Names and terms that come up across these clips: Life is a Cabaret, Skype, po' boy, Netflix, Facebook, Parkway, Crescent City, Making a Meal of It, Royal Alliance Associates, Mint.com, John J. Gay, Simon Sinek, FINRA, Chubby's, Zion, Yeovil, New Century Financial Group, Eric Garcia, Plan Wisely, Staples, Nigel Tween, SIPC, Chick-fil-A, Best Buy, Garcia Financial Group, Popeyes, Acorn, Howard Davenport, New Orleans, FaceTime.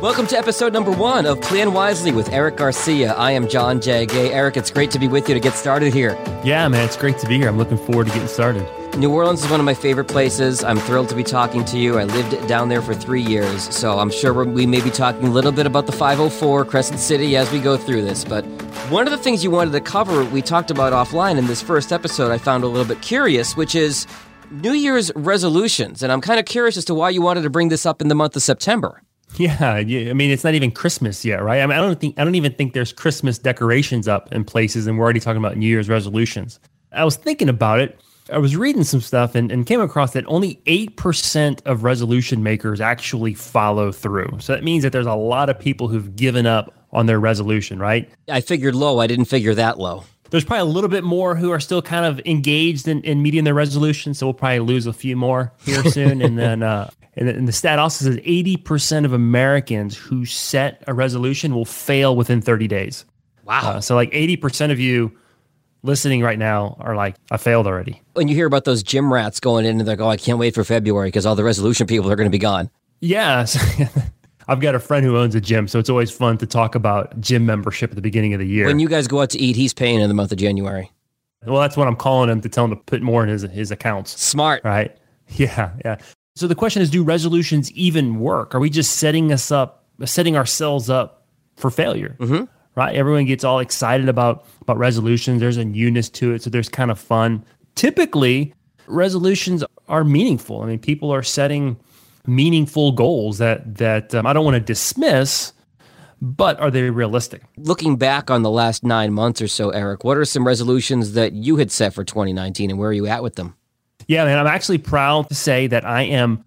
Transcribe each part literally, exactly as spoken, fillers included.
Welcome to episode number one of Plan Wisely with Eric Garcia. I am John J. Gay. Eric, it's great to be with you to get started here. Yeah, man, it's great to be here. I'm looking forward to getting started. New Orleans is one of my favorite places. I'm thrilled to be talking to you. I lived down there for three years, so I'm sure we're, we may be talking a little bit about the five oh four Crescent City as we go through this. But one of the things you wanted to cover, we talked about offline in this first episode, I found a little bit curious, which is New Year's resolutions. And I'm kind of curious as to why you wanted to bring this up in the month of September. Yeah, yeah, I mean, it's not even Christmas yet, right? I mean, I don't think I don't even think there's Christmas decorations up in places, and we're already talking about New Year's resolutions. I was thinking about it. I was reading some stuff and, and came across that only eight percent of resolution makers actually follow through. So that means that there's a lot of people who've given up on their resolution, right? I figured low. I didn't figure that low. There's probably a little bit more who are still kind of engaged in, in meeting their resolution. So we'll probably lose a few more here soon. and then uh, and, and the stat also says eighty percent of Americans who set a resolution will fail within thirty days. Wow. Uh, so like eighty percent of you listening right now are like, I failed already. When you hear about those gym rats going in and they're like, oh, I can't wait for February because all the resolution people are going to be gone. Yeah. I've got a friend who owns a gym, so it's always fun to talk about gym membership at the beginning of the year. When you guys go out to eat, he's paying in the month of January. Well, that's what I'm calling him to tell him to put more in his, his accounts. Smart. Right? Yeah. Yeah. So the question is, do resolutions even work? Are we just setting us up, setting ourselves up for failure? Mm-hmm. Right? Everyone gets all excited about, about resolutions. There's a newness to it. So there's kind of fun. Typically, resolutions are meaningful. I mean, people are setting meaningful goals that, that um, I don't want to dismiss, but are they realistic? Looking back on the last nine months or so, Eric, what are some resolutions that you had set for twenty nineteen and where are you at with them? Yeah, man, I'm actually proud to say that I am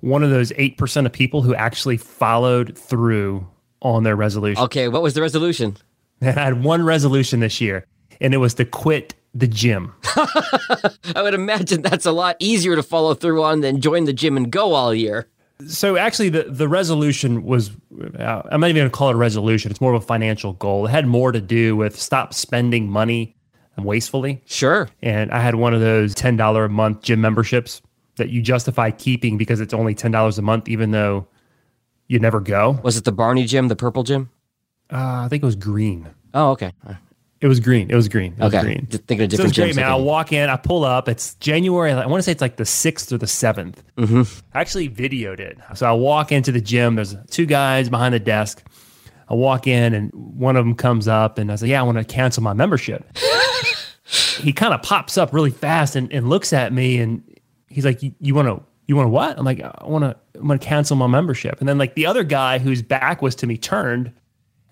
one of those eight percent of people who actually followed through on their resolution. Okay, what was the resolution? And I had one resolution this year, and it was to quit the gym. I would imagine that's a lot easier to follow through on than join the gym and go all year. So actually, the, the resolution was, uh, I'm not even going to call it a resolution. It's more of a financial goal. It had more to do with stop spending money wastefully. Sure. And I had one of those ten dollars a month gym memberships that you justify keeping because it's only ten dollars a month, even though you never go. Was it the Barney gym, the purple gym? Uh, I think it was green. Oh, okay. It was green. It was green. It okay. was green. Just thinking of different so it was great, gyms. Man. I walk in, I pull up. It's January. I want to say it's like the sixth or the seventh. Mm-hmm. I actually videoed it. So I walk into the gym. There's two guys behind the desk. I walk in and one of them comes up and I say, yeah, I want to cancel my membership. He kind of pops up really fast and, and looks at me and he's like, you, you want to You want to what? I'm like, I want to, I'm going to cancel my membership. And then like the other guy whose back was to me turned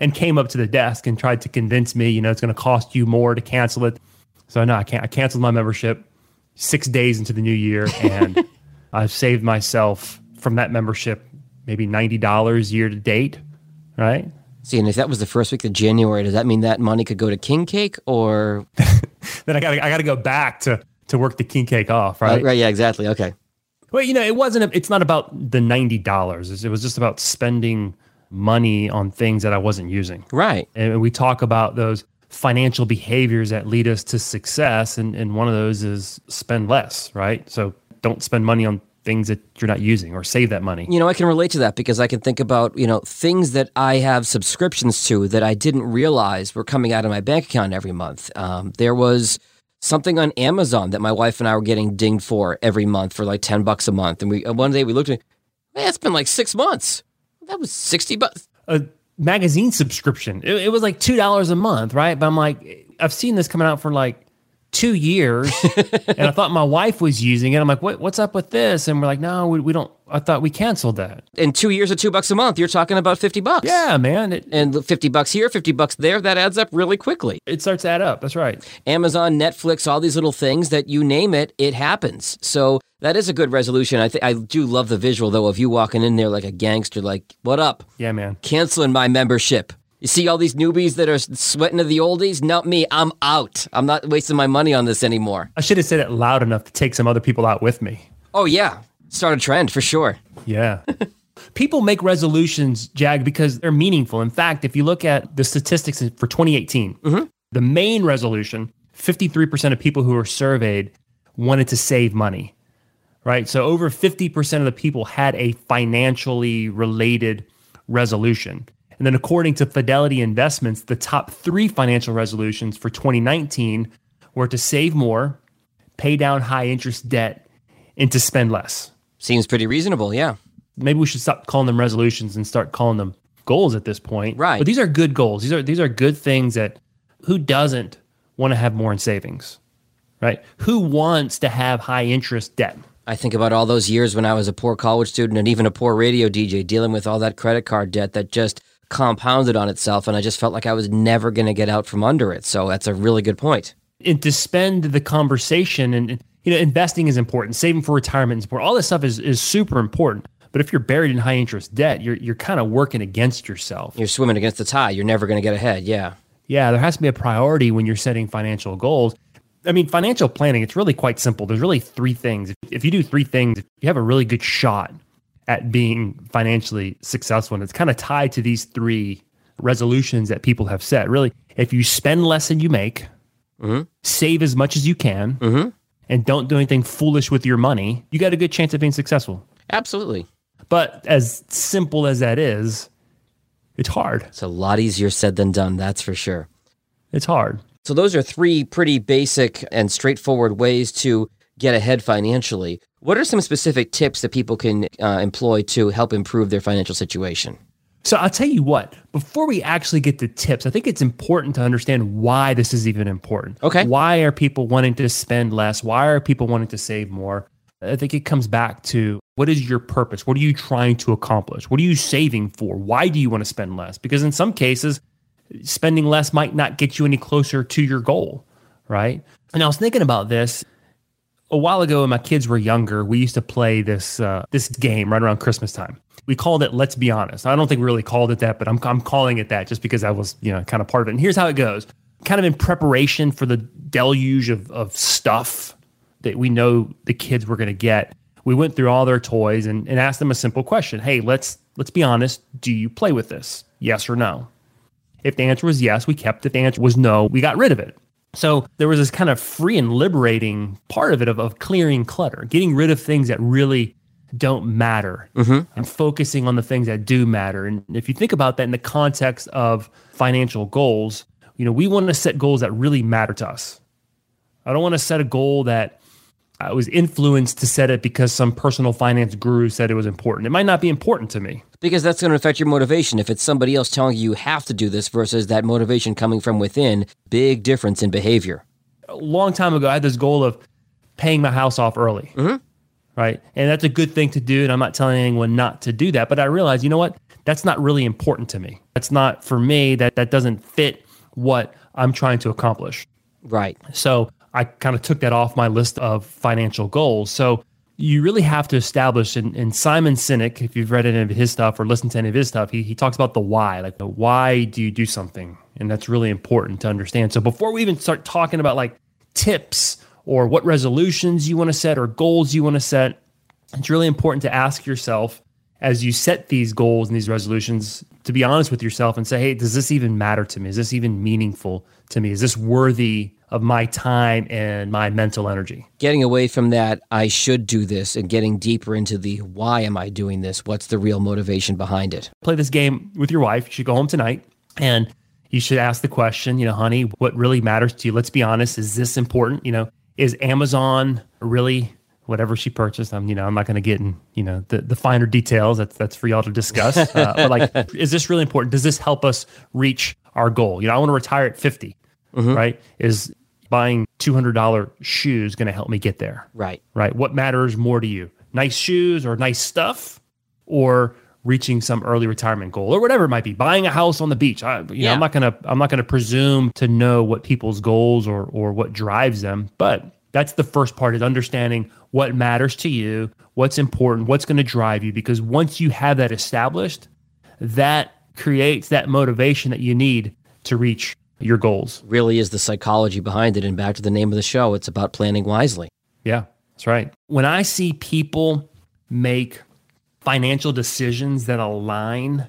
and came up to the desk and tried to convince me, you know, it's going to cost you more to cancel it. So no, I can't, I canceled my membership six days into the new year. And I've saved myself from that membership, maybe ninety dollars year to date. Right. See, and if that was the first week of January, does that mean that money could go to King Cake or? Then I got I got to go back to, to work the King Cake off. Right. Uh, right. Yeah, exactly. Okay. Well, you know, it wasn't, a, it's not about the ninety dollars. It was just about spending money on things that I wasn't using. Right. And we talk about those financial behaviors that lead us to success. And, and one of those is spend less, right? So don't spend money on things that you're not using or save that money. You know, I can relate to that because I can think about, you know, things that I have subscriptions to that I didn't realize were coming out of my bank account every month. Um, there was something on Amazon that my wife and I were getting dinged for every month for like ten bucks a month. And we one day we looked at it, man, it's been like six months. That was sixty bucks. A magazine subscription. It, it was like two dollars a month, right? But I'm like, I've seen this coming out for like two years. And I thought my wife was using it. I'm like, what, what's up with this? And we're like, no, we, we don't. I thought we canceled that. In two years of two bucks a month, you're talking about fifty bucks. Yeah, man. It, and fifty bucks here, fifty bucks there, that adds up really quickly. It starts to add up. That's right. Amazon, Netflix, all these little things that you name it, it happens. So that is a good resolution. I th- I do love the visual, though, of you walking in there like a gangster, like, what up? Yeah, man. Canceling my membership. You see all these newbies that are sweating to the oldies? Not me. I'm out. I'm not wasting my money on this anymore. I should have said it loud enough to take some other people out with me. Oh, yeah. Start a trend for sure. Yeah. People make resolutions, Jag, because they're meaningful. In fact, if you look at the statistics for twenty eighteen, mm-hmm. the main resolution, fifty-three percent of people who were surveyed wanted to save money, right? So over fifty percent of the people had a financially related resolution. And then according to Fidelity Investments, the top three financial resolutions for twenty nineteen were to save more, pay down high interest debt, and to spend less. Seems pretty reasonable, yeah. Maybe we should stop calling them resolutions and start calling them goals at this point. Right. But these are good goals. These are these are good things that who doesn't want to have more in savings, right? Who wants to have high interest debt? I think about all those years when I was a poor college student and even a poor radio D J dealing with all that credit card debt that just compounded on itself, and I just felt like I was never going to get out from under it. So that's a really good point. And to spend the conversation, and you know, investing is important, saving for retirement is important, all this stuff is is super important. But if you're buried in high interest debt, you're you're kind of working against yourself. You're swimming against the tide. You're never going to get ahead. Yeah. Yeah, there has to be a priority when you're setting financial goals. I mean, financial planning, it's really quite simple. There's really three things. If you do three things, you have a really good shot at being financially successful. And it's kind of tied to these three resolutions that people have set. Really, if you spend less than you make, mm-hmm. save as much as you can, mm-hmm. and don't do anything foolish with your money, you got a good chance of being successful. Absolutely. But as simple as that is, it's hard. It's a lot easier said than done, that's for sure. It's hard. So those are three pretty basic and straightforward ways to get ahead financially. What are some specific tips that people can uh, employ to help improve their financial situation? So I'll tell you what, before we actually get to tips, I think it's important to understand why this is even important. Okay. Why are people wanting to spend less? Why are people wanting to save more? I think it comes back to, what is your purpose? What are you trying to accomplish? What are you saving for? Why do you want to spend less? Because in some cases, spending less might not get you any closer to your goal, right? And I was thinking about this a while ago when my kids were younger. We used to play this uh, this game right around Christmas time. We called it Let's Be Honest. I don't think we really called it that, but I'm I'm calling it that just because I was, you know, kind of part of it. And here's how it goes. Kind of in preparation for the deluge of of stuff that we know the kids were going to get, we went through all their toys and, and asked them a simple question. Hey, let's let's be honest. Do you play with this? Yes or no? If the answer was yes, we kept it. If the answer was no, we got rid of it. So there was this kind of free and liberating part of it of, of clearing clutter, getting rid of things that really don't matter, mm-hmm. and focusing on the things that do matter. And if you think about that in the context of financial goals, you know, we want to set goals that really matter to us. I don't want to set a goal that I was influenced to set it because some personal finance guru said it was important. It might not be important to me. Because that's going to affect your motivation. If it's somebody else telling you you have to do this versus that motivation coming from within, big difference in behavior. A long time ago, I had this goal of paying my house off early, mm-hmm. right? And that's a good thing to do, and I'm not telling anyone not to do that. But I realized, you know what? That's not really important to me. That's not for me. That, that doesn't fit what I'm trying to accomplish. Right. So I kind of took that off my list of financial goals. So you really have to establish, and, and Simon Sinek, if you've read any of his stuff or listened to any of his stuff, he, he talks about the why, like the why do you do something? And that's really important to understand. So before we even start talking about like tips or what resolutions you want to set or goals you want to set, it's really important to ask yourself as you set these goals and these resolutions, to be honest with yourself and say, hey, does this even matter to me? Is this even meaningful to me? Is this worthy of my time and my mental energy? Getting away from that, I should do this, and getting deeper into the why am I doing this? What's the real motivation behind it? Play this game with your wife. You should go home tonight and you should ask the question, you know, honey, what really matters to you? Let's be honest. Is this important? You know, is Amazon really whatever she purchased? I'm, you know, I'm not going to get in, you know, the, the finer details. That's, that's for y'all to discuss. Uh, but like, is this really important? Does this help us reach our goal? You know, I want to retire at fifty, mm-hmm. right? Is buying two hundred dollars shoes going to help me get there? Right. Right. What matters more to you? Nice shoes or nice stuff, or reaching some early retirement goal, or whatever it might be, buying a house on the beach. I, you yeah. know, I'm not going to, I'm not going to presume to know what people's goals or, or what drives them. But that's the first part, is understanding what matters to you, what's important, what's going to drive you. Because once you have that established, that creates that motivation that you need to reach your goals. Really is the psychology behind it. And back to the name of the show, it's about planning wisely. Yeah, that's right. When I see people make financial decisions that align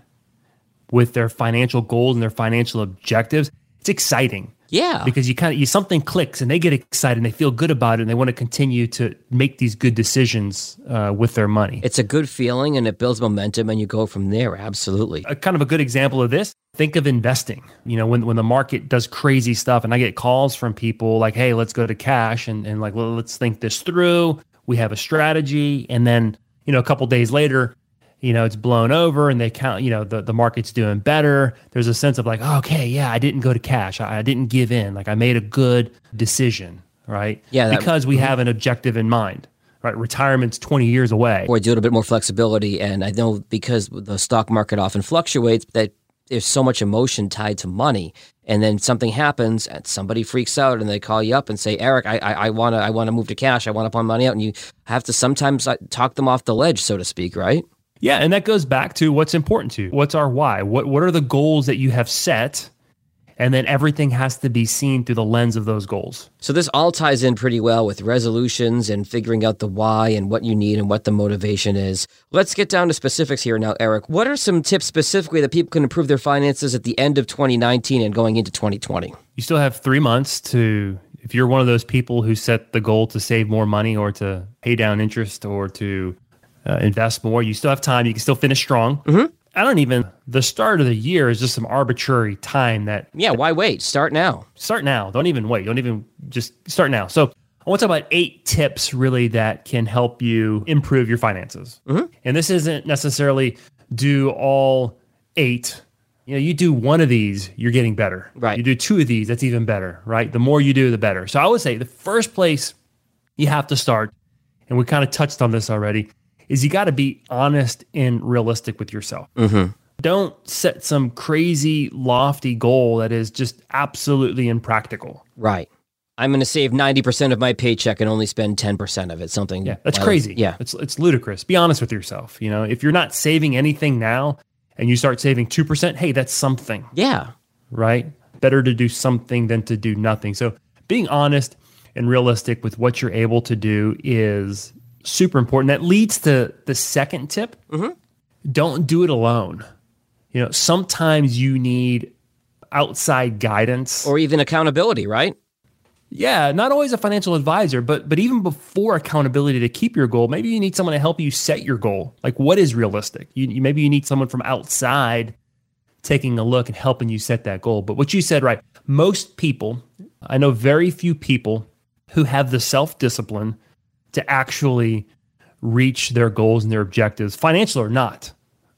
with their financial goals and their financial objectives, it's exciting. Yeah. Because you kind of, you something clicks and they get excited and they feel good about it and they want to continue to make these good decisions uh, with their money. It's a good feeling and it builds momentum and you go from there. Absolutely. A kind of a good example of this, think of investing. You know, when when the market does crazy stuff and I get calls from people like, hey, let's go to cash and, and like, well, let's think this through. We have a strategy. And then, you know, a couple of days later, you know, it's blown over and they count, you know, the, the market's doing better. There's a sense of like, oh, okay, yeah, I didn't go to cash. I, I didn't give in. Like I made a good decision, right? Yeah. That, because we have an objective in mind, right? Retirement's twenty years away. Or do a little bit more flexibility. And I know because the stock market often fluctuates, that there's so much emotion tied to money. And then something happens and somebody freaks out and they call you up and say, Eric, I I, I want to I wanna move to cash. I want to pawn money out. And you have to sometimes talk them off the ledge, so to speak, right? Yeah, and that goes back to what's important to you. What's our why? What what are the goals that you have set? And then everything has to be seen through the lens of those goals. So this all ties in pretty well with resolutions and figuring out the why and what you need and what the motivation is. Let's get down to specifics here now, Eric. What are some tips specifically that people can improve their finances at the end of twenty nineteen and going into twenty twenty? You still have three months to, if you're one of those people who set the goal to save more money or to pay down interest or to Uh, invest more. You still have time. You can still finish strong. Mm-hmm. I don't even, the start of the year is just some arbitrary time that. Yeah. Why wait? Start now. Start now. Don't even wait. Don't even just start now. So I want to talk about eight tips really that can help you improve your finances. Mm-hmm. And this isn't necessarily do all eight. You know, you do one of these, you're getting better. Right. You do two of these, that's even better, right? The more you do, the better. So I would say the first place you have to start, and we kind of touched on this already, is you got to be honest and realistic with yourself. Mm-hmm. Don't set some crazy lofty goal that is just absolutely impractical. Right. I'm going to save ninety percent of my paycheck and only spend ten percent of it. Something. Yeah, that's crazy. Yeah. It's it's ludicrous. Be honest with yourself. You know, if you're not saving anything now and you start saving two percent, hey, that's something. Yeah. Right. Better to do something than to do nothing. So being honest and realistic with what you're able to do is super important. That leads to the second tip. Mm-hmm. Don't do it alone. You know, sometimes you need outside guidance. Or even accountability, right? Yeah, not always a financial advisor, but but even before accountability to keep your goal, maybe you need someone to help you set your goal. Like what is realistic? You, you maybe you need someone from outside taking a look and helping you set that goal. But what you said, right, most people, I know very few people who have the self-discipline to actually reach their goals and their objectives, financial or not,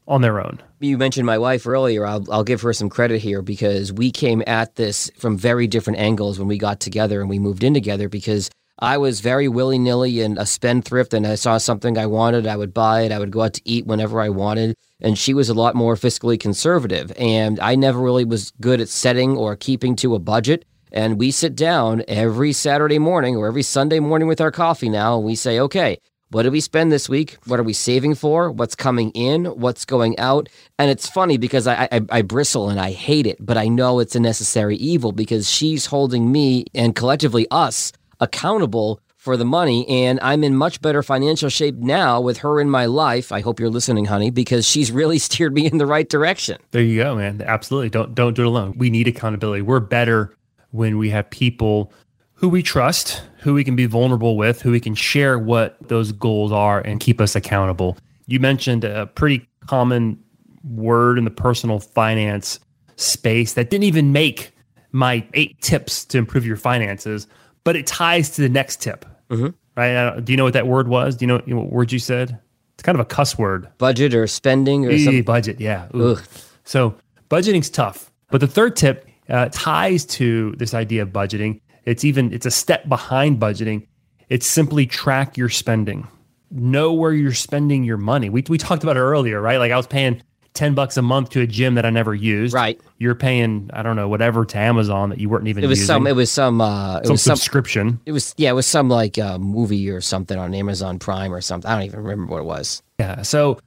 on their own. You mentioned my wife earlier. I'll, I'll give her some credit here because we came at this from very different angles when we got together and we moved in together, because I was very willy-nilly and a spendthrift, and I saw something I wanted, I would buy it, I would go out to eat whenever I wanted, and she was a lot more fiscally conservative. And I never really was good at setting or keeping to a budget. And we sit down every Saturday morning or every Sunday morning with our coffee now, and we say, okay, what did we spend this week? What are we saving for? What's coming in? What's going out? And it's funny because I, I, I bristle and I hate it, but I know it's a necessary evil because she's holding me and collectively us accountable for the money. And I'm in much better financial shape now with her in my life. I hope you're listening, honey, because she's really steered me in the right direction. There you go, man. Absolutely. Don't, don't do it alone. We need accountability. We're better when we have people who we trust, who we can be vulnerable with, who we can share what those goals are and keep us accountable. You mentioned a pretty common word in the personal finance space that didn't even make my eight tips to improve your finances, but it ties to the next tip, mm-hmm. right? Do you know what that word was? Do you know what, you know what word you said? It's kind of a cuss word. Budget or spending or e- something. Budget, yeah. Ugh. So budgeting's tough. But the third tip Uh, ties to this idea of budgeting. It's even, it's a step behind budgeting. It's simply track your spending. Know where you're spending your money. We we talked about it earlier, right? Like I was paying ten bucks a month to a gym that I never used. Right. You're paying, I don't know, whatever to Amazon that you weren't even using. It was using. some, it was some, uh, it some was subscription. Some, it was, yeah, it was some like uh, movie or something on Amazon Prime or something. I don't even remember what it was. Yeah. So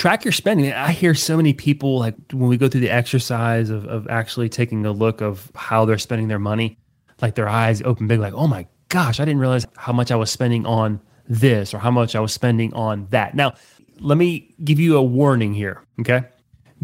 track your spending. I hear so many people, like when we go through the exercise of, of actually taking a look of how they're spending their money, like their eyes open big, like, oh my gosh, I didn't realize how much I was spending on this or how much I was spending on that. Now, let me give you a warning here, okay?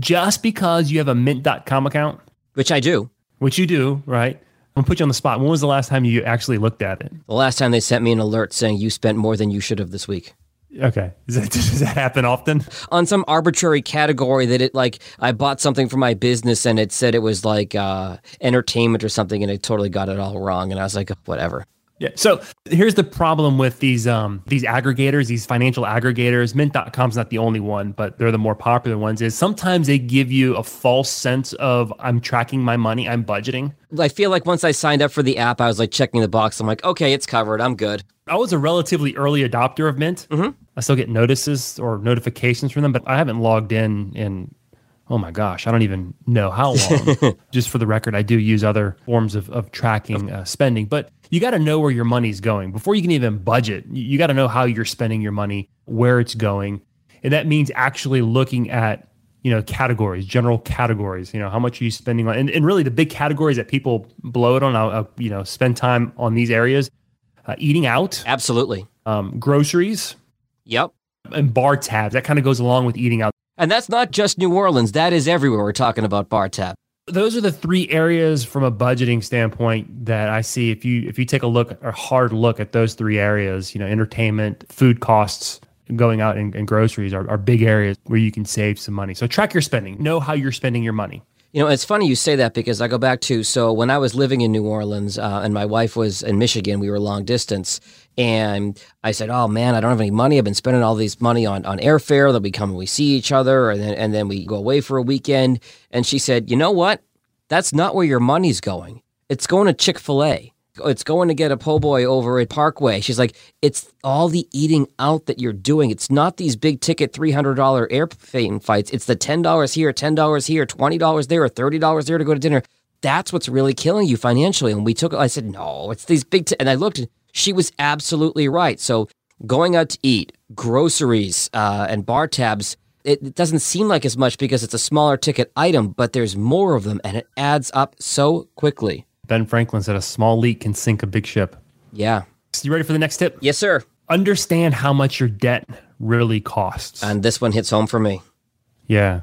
Just because you have a mint dot com account. Which I do. Which you do, right? I'm gonna put you on the spot. When was the last time you actually looked at it? The last time they sent me an alert saying you spent more than you should have this week. Okay. Does that, does that happen often? On some arbitrary category that it like, I bought something for my business and it said it was like uh, entertainment or something and it totally got it all wrong. And I was like, whatever. Yeah. So here's the problem with these um, these aggregators, these financial aggregators. Mint dot com is not the only one, but they're the more popular ones. Is sometimes they give you a false sense of I'm tracking my money, I'm budgeting. I feel like once I signed up for the app, I was like checking the box. I'm like, okay, it's covered. I'm good. I was a relatively early adopter of Mint. Mm-hmm. I still get notices or notifications from them, but I haven't logged in in, oh my gosh, I don't even know how long. Just for the record, I do use other forms of, of tracking uh, spending, but you got to know where your money's going. Before you can even budget, you got to know how you're spending your money, where it's going. And that means actually looking at, you know, categories, general categories, you know, how much are you spending on? And, and really the big categories that people blow it on, I'll, I'll, you know, spend time on these areas. Uh, eating out. Absolutely. Um, groceries. Yep. And bar tabs. That kind of goes along with eating out. And that's not just New Orleans. That is everywhere. We're talking about bar tab. Those are the three areas from a budgeting standpoint that I see. If you if you take a look, a hard look at those three areas, you know, entertainment, food costs, going out and, and groceries are, are big areas where you can save some money. So track your spending. Know how you're spending your money. You know, it's funny you say that because I go back to, so when I was living in New Orleans uh, and my wife was in Michigan, we were long distance, and I said, oh man, I don't have any money. I've been spending all this money on, on airfare that we come and we see each other and then, and then we go away for a weekend. And she said, you know what? That's not where your money's going. It's going to Chick-fil-A. It's going to get a po' boy over at Parkway. She's like, it's all the eating out that you're doing. It's not these big ticket three hundred dollars airplane fights. It's the ten dollars here, ten dollars here, twenty dollars there, or thirty dollars there to go to dinner. That's what's really killing you financially. And we took, I said, no, it's these big, t-. and I looked, she was absolutely right. So going out to eat, groceries, uh, and bar tabs, it, it doesn't seem like as much because it's a smaller ticket item, but there's more of them and it adds up so quickly. Ben Franklin said a small leak can sink a big ship. Yeah. You ready for the next tip? Yes, sir. Understand how much your debt really costs. And this one hits home for me. Yeah.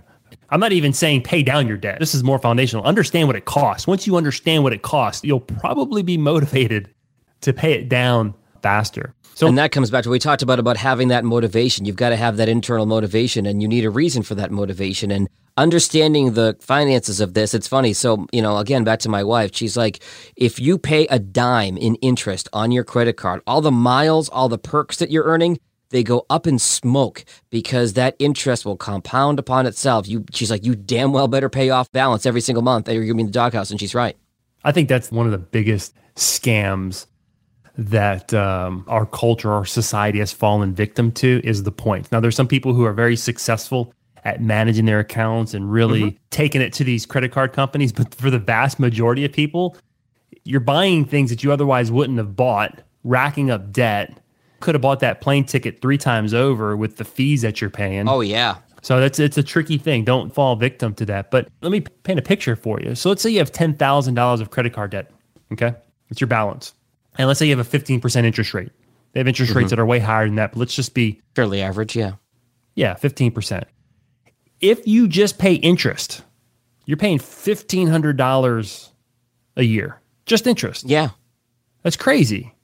I'm not even saying pay down your debt. This is more foundational. Understand what it costs. Once you understand what it costs, you'll probably be motivated to pay it down faster. So, and that comes back to what we talked about, about having that motivation. You've got to have that internal motivation and you need a reason for that motivation. And understanding the finances of this, it's funny. So, you know, again, back to my wife, she's like, if you pay a dime in interest on your credit card, all the miles, all the perks that you're earning, they go up in smoke because that interest will compound upon itself. You, she's like, you damn well better pay off balance every single month or you're going to be in the doghouse. And she's right. I think that's one of the biggest scams that um, our culture, our society has fallen victim to is the point. Now, there's some people who are very successful at managing their accounts and really mm-hmm. taking it to these credit card companies. But for the vast majority of people, you're buying things that you otherwise wouldn't have bought, racking up debt. Could have bought that plane ticket three times over with the fees that you're paying. Oh, yeah. So that's it's a tricky thing. Don't fall victim to that. But let me paint a picture for you. So let's say you have ten thousand dollars of credit card debt. Okay. It's your balance. And let's say you have a fifteen percent interest rate. They have interest mm-hmm. rates that are way higher than that, but let's just be... fairly average, yeah. Yeah, fifteen percent. If you just pay interest, you're paying fifteen hundred dollars a year. Just interest. Yeah. That's crazy.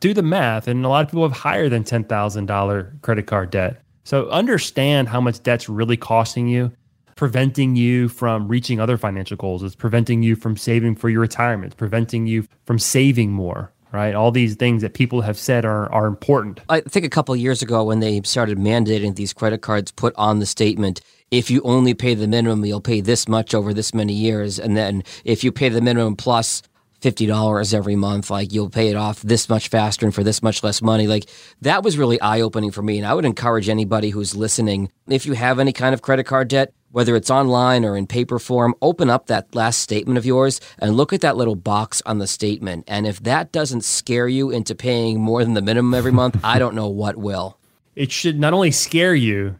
Do the math, and a lot of people have higher than ten thousand dollars credit card debt. So understand how much debt's really costing you, preventing you from reaching other financial goals. It's preventing you from saving for your retirement, preventing you from saving more, right? All these things that people have said are, are important. I think a couple of years ago when they started mandating these credit cards put on the statement, if you only pay the minimum, you'll pay this much over this many years. And then if you pay the minimum plus fifty dollars every month, like you'll pay it off this much faster and for this much less money. Like that was really eye-opening for me. And I would encourage anybody who's listening, if you have any kind of credit card debt, whether it's online or in paper form, open up that last statement of yours and look at that little box on the statement. And if that doesn't scare you into paying more than the minimum every month, I don't know what will. It should not only scare you,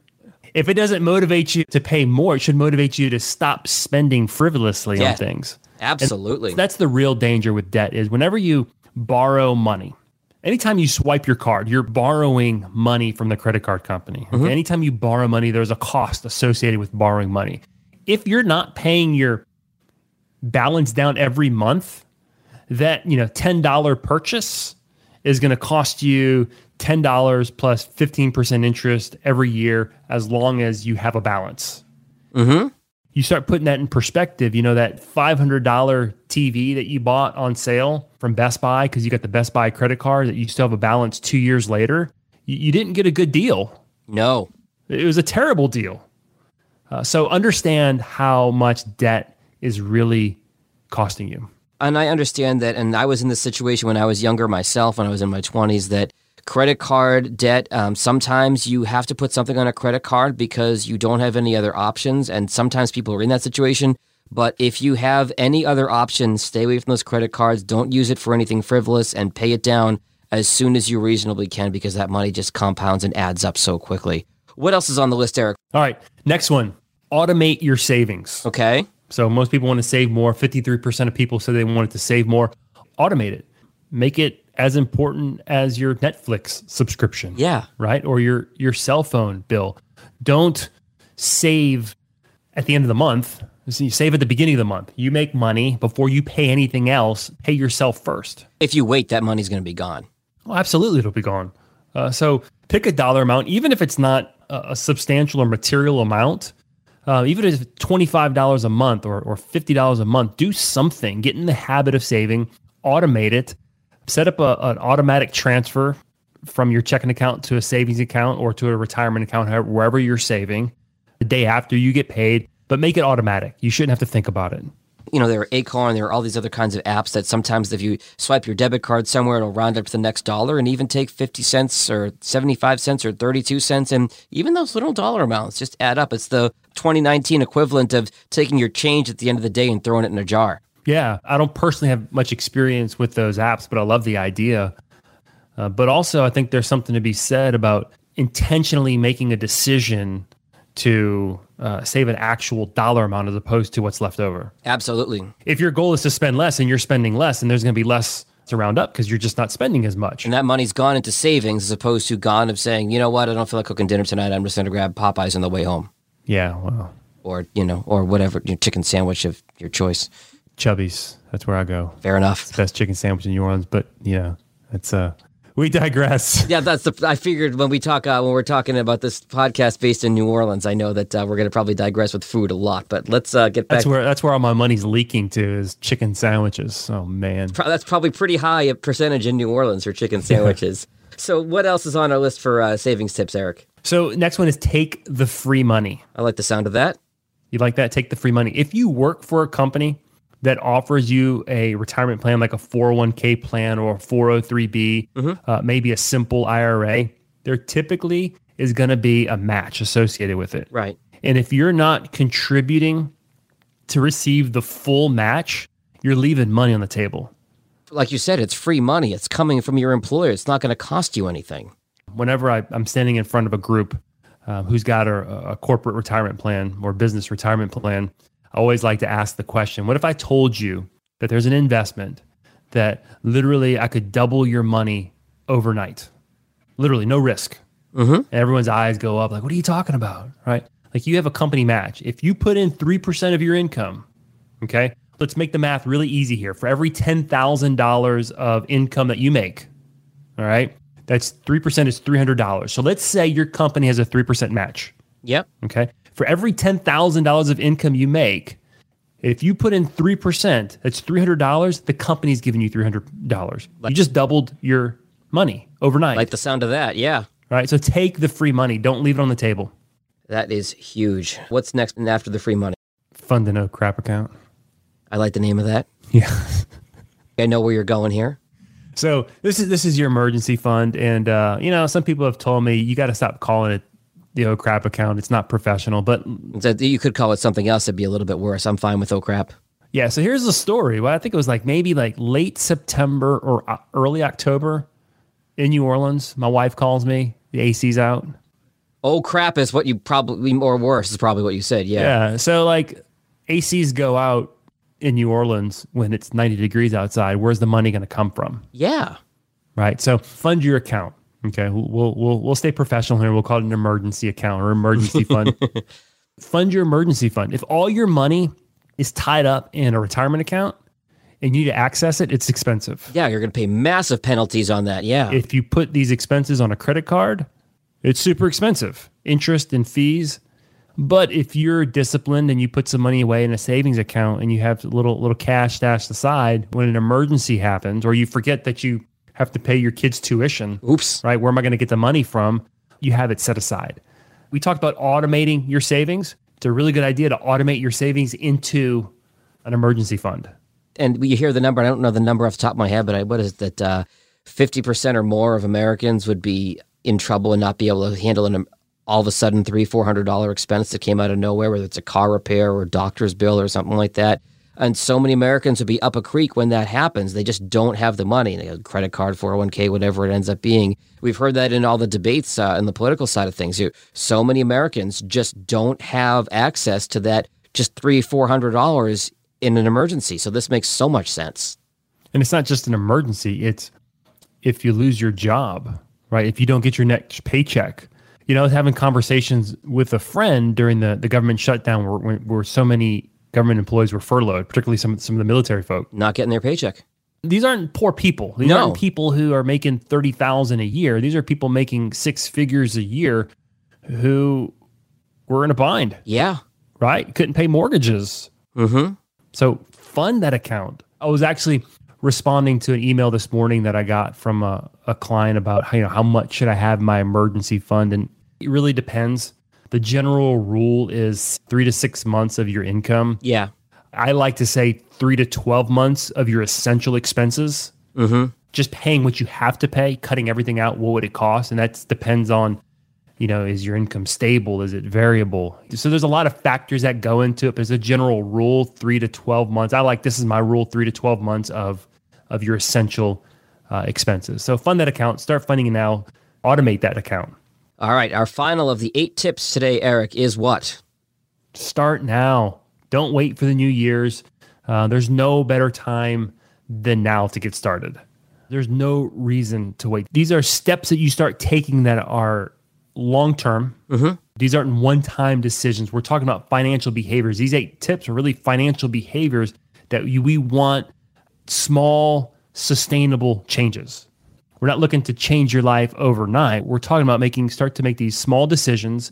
if it doesn't motivate you to pay more, it should motivate you to stop spending frivolously yeah, on things. Absolutely. And that's the real danger with debt is whenever you borrow money, anytime you swipe your card, you're borrowing money from the credit card company. Okay? Mm-hmm. Anytime you borrow money, there's a cost associated with borrowing money. If you're not paying your balance down every month, that, you know, ten dollar purchase is going to cost you ten dollars plus fifteen percent interest every year, as long as you have a balance. Mm-hmm. You start putting that in perspective, you know, that five hundred dollar T V that you bought on sale from Best Buy because you got the Best Buy credit card that you still have a balance two years later, you, you didn't get a good deal. No. It was a terrible deal. Uh, so understand how much debt is really costing you. And I understand that, and I was in this situation when I was younger myself, when I was in my twenties, that credit card debt, um, sometimes you have to put something on a credit card because you don't have any other options, and sometimes people are in that situation. But if you have any other options, stay away from those credit cards. Don't use it for anything frivolous, and pay it down as soon as you reasonably can, because that money just compounds and adds up so quickly. What else is on the list, Eric? All right, next one. Automate your savings. Okay. So most people want to save more. fifty-three percent of people said they wanted to save more. Automate it. Make it as important as your Netflix subscription. Yeah. Right? Or your, your cell phone bill. Don't save at the end of the month. You save at the beginning of the month. You make money before you pay anything else. Pay yourself first. If you wait, that money's going to be gone. Well, absolutely, it'll be gone. Uh, so pick a dollar amount, even if it's not a, a substantial or material amount. Uh, even if it's twenty-five dollars a month or, or fifty dollars a month, do something. Get in the habit of saving. Automate it. Set up a, an automatic transfer from your checking account to a savings account or to a retirement account, however, wherever you're saving, the day after you get paid. But make it automatic. You shouldn't have to think about it. You know, there are Acorn, there are all these other kinds of apps that sometimes if you swipe your debit card somewhere, it'll round up to the next dollar and even take fifty cents or seventy-five cents or thirty-two cents. And even those little dollar amounts just add up. It's the twenty nineteen equivalent of taking your change at the end of the day and throwing it in a jar. Yeah. I don't personally have much experience with those apps, but I love the idea. Uh, but also, I think there's something to be said about intentionally making a decision to uh, save an actual dollar amount as opposed to what's left over. Absolutely. If your goal is to spend less and you're spending less, and there's going to be less to round up because you're just not spending as much. And that money's gone into savings as opposed to gone of saying, you know what, I don't feel like cooking dinner tonight. I'm just going to grab Popeyes on the way home. Yeah, wow. Or, you know, or whatever, your chicken sandwich of your choice. Chubby's, that's where I go. Fair enough. It's the best chicken sandwich in New Orleans, but yeah, it's a... Uh, we digress. Yeah, that's the. I figured when we talk, uh, when we're talking about this podcast based in New Orleans, I know that uh, we're going to probably digress with food a lot. But let's uh, get back. That's where that's where all my money's leaking to is chicken sandwiches. Oh man, Pro- that's probably pretty high a percentage in New Orleans for chicken sandwiches. So what else is on our list for uh, savings tips, Eric? So next one is take the free money. I like the sound of that. You like that? Take the free money. If you work for a company that offers you a retirement plan like a four oh one k plan or a four oh three b, mm-hmm. uh, maybe a simple I R A, there typically is going to be a match associated with it. Right. And if you're not contributing to receive the full match, you're leaving money on the table. Like you said, it's free money. It's coming from your employer. It's not going to cost you anything. Whenever I, I'm standing in front of a group uh, who's got a, a corporate retirement plan or business retirement plan, I always like to ask the question, what if I told you that there's an investment that literally I could double your money overnight? Literally, no risk. Mm-hmm. And everyone's eyes go up like, what are you talking about, right? Like you have a company match. If you put in three percent of your income, okay, let's make the math really easy here. For every ten thousand dollars of income that you make, all right, that's three percent is three hundred dollars. So let's say your company has a three percent match. Yep. Okay. For every ten thousand dollars of income you make, if you put in three percent, that's three hundred dollars, the company's giving you three hundred dollars. Like, you just doubled your money overnight. Like the sound of that, yeah. All right, so take the free money. Don't leave it on the table. That is huge. What's next and after the free money? Fund to no crap account. I like the name of that. Yeah. I know where you're going here. So this is this is your emergency fund. And, uh, you know, some people have told me, you got to stop calling it the oh crap account. It's not professional, but you could call it something else. It'd be a little bit worse. I'm fine with oh crap. Yeah. So here's the story. Well, I think it was like maybe like late September or early October in New Orleans. My wife calls me. The A C's out. Oh crap is what you probably, or worse is probably what you said. Yeah. Yeah. So like A C's go out in New Orleans when it's ninety degrees outside. Where's the money going to come from? Yeah. Right. So fund your account. Okay, we'll we'll we'll stay professional here. We'll call it an emergency account or emergency fund. Fund your emergency fund. If all your money is tied up in a retirement account, and you need to access it, it's expensive. Yeah, you're going to pay massive penalties on that. Yeah. If you put these expenses on a credit card, it's super expensive. Interest and fees. But if you're disciplined and you put some money away in a savings account and you have a little little cash stashed aside, when an emergency happens or you forget that you have to pay your kids' tuition, oops, right? Where am I going to get the money from? You have it set aside. We talked about automating your savings. It's a really good idea to automate your savings into an emergency fund. And you hear the number, I don't know the number off the top of my head, but I, what is that? Uh, fifty percent or more of Americans would be in trouble and not be able to handle an all of a sudden three hundred dollars, four hundred dollars expense that came out of nowhere, whether it's a car repair or a doctor's bill or something like that. And so many Americans would be up a creek when that happens. They just don't have the money. They have credit card, four oh one k, whatever it ends up being. We've heard that in all the debates uh, in the political side of things. So many Americans just don't have access to that just three hundred dollars, four hundred dollars in an emergency. So this makes so much sense. And it's not just an emergency. It's if you lose your job, right? If you don't get your next paycheck. You know, I was having conversations with a friend during the, the government shutdown where, where, where so many government employees were furloughed, particularly some, some of the military folk. Not getting their paycheck. These aren't poor people. These no. aren't people who are making thirty thousand dollars a year. These are people making six figures a year who were in a bind. Yeah. Right? Couldn't pay mortgages. Mm-hmm. So fund that account. I was actually responding to an email this morning that I got from a, a client about how, you know, how much should I have in my emergency fund? And it really depends. The general rule is three to six months of your income. Yeah. I like to say three to twelve months of your essential expenses. Mm-hmm. Just paying what you have to pay, cutting everything out, what would it cost? And that depends on, you know, is your income stable? Is it variable? So there's a lot of factors that go into it. But there's a general rule, three to twelve months. I like, this is my rule, three to twelve months of, of your essential uh, expenses. So fund that account, start funding it now, automate that account. All right, our final of the eight tips today, Eric, is what? Start now. Don't wait for the New Year's. Uh, there's no better time than now to get started. There's no reason to wait. These are steps that you start taking that are long-term. Mm-hmm. These aren't one-time decisions. We're talking about financial behaviors. These eight tips are really financial behaviors that you, we want small, sustainable changes. We're not looking to change your life overnight. We're talking about making, start to make these small decisions,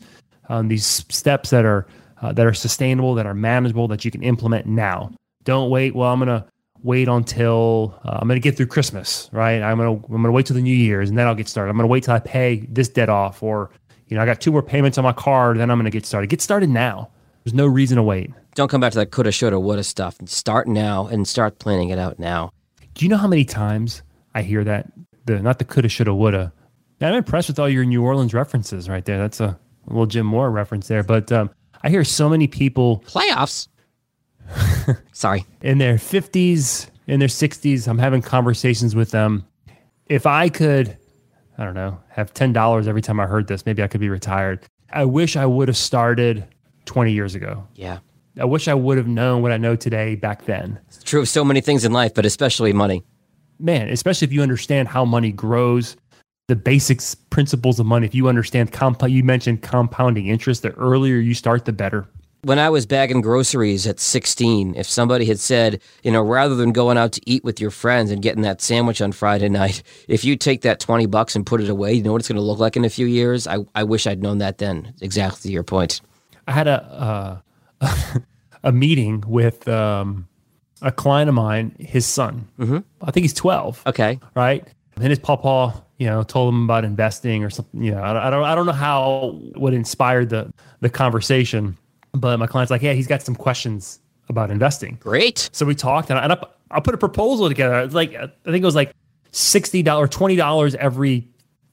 um, these steps that are uh, that are sustainable, that are manageable, that you can implement now. Don't wait. Well, I'm gonna wait until uh, I'm gonna get through Christmas, right? I'm gonna I'm gonna wait till the New Year's and then I'll get started. I'm gonna wait till I pay this debt off, or you know, I got two more payments on my card, then I'm gonna get started. Get started now. There's no reason to wait. Don't come back to that coulda, shoulda, woulda stuff. Start now and start planning it out now. Do you know how many times I hear that? The, not the coulda, shoulda, woulda. Now, I'm impressed with all your New Orleans references right there. That's a little Jim Moore reference there. But um, I hear so many people... Playoffs? Sorry. In their fifties, in their sixties, I'm having conversations with them. If I could, I don't know, have ten dollars every time I heard this, maybe I could be retired. I wish I would have started twenty years ago. Yeah. I wish I would have known what I know today back then. It's true of so many things in life, but especially money. Man, especially if you understand how money grows, the basics, principles of money. If you understand compound, you mentioned compounding interest, the earlier you start, the better. When I was bagging groceries at sixteen, if somebody had said, you know, rather than going out to eat with your friends and getting that sandwich on Friday night, if you take that twenty bucks and put it away, you know what it's going to look like in a few years? I, I wish I'd known that then. Exactly your point. I had a, uh, a meeting with, um, a client of mine, his son. Mm-hmm. I think he's twelve. Okay, right. And his papa, you know, told him about investing or something. You know, I don't, I don't know how what inspired the the conversation, but my client's like, yeah, he's got some questions about investing. Great. So we talked, and I, and I, I put a proposal together. It's like, I think it was like sixty dollars, twenty dollars every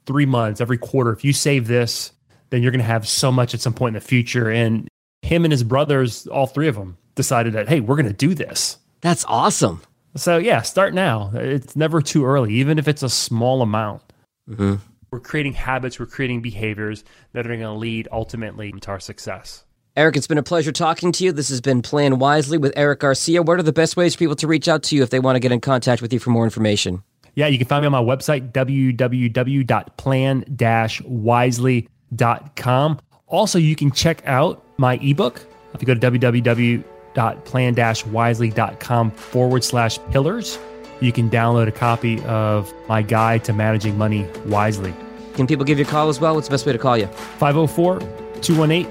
three months, every quarter. If you save this, then you're going to have so much at some point in the future. And him and his brothers, all three of them, decided that, hey, we're going to do this. That's awesome. So yeah, start now. It's never too early, even if it's a small amount. Mm-hmm. We're creating habits, we're creating behaviors that are going to lead ultimately to our success. Eric, it's been a pleasure talking to you. This has been Plan Wisely with Eric Garcia. What are the best ways for people to reach out to you if they want to get in contact with you for more information? Yeah, you can find me on my website, w w w dot plan dash wisely dot com. Also, you can check out my ebook. If you go to www www.plan-wisely.com forward slash pillars. You can download a copy of my guide to managing money wisely. Can people give you a call as well? What's the best way to call you? five oh four, two one eight,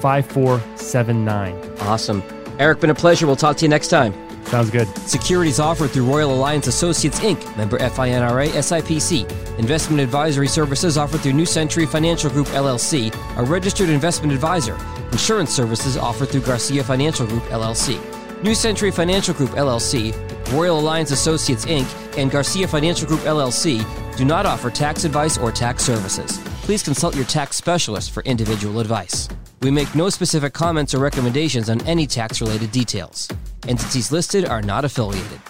five four seven nine. Awesome. Eric, been a pleasure. We'll talk to you next time. Sounds good. Securities offered through Royal Alliance Associates, Incorporated, member FINRA, S I P C. Investment advisory services offered through New Century Financial Group, L L C, a registered investment advisor. Insurance services offered through Garcia Financial Group, L L C. New Century Financial Group, L L C, Royal Alliance Associates, Incorporated, and Garcia Financial Group, L L C do not offer tax advice or tax services. Please consult your tax specialist for individual advice. We make no specific comments or recommendations on any tax-related details. Entities listed are not affiliated.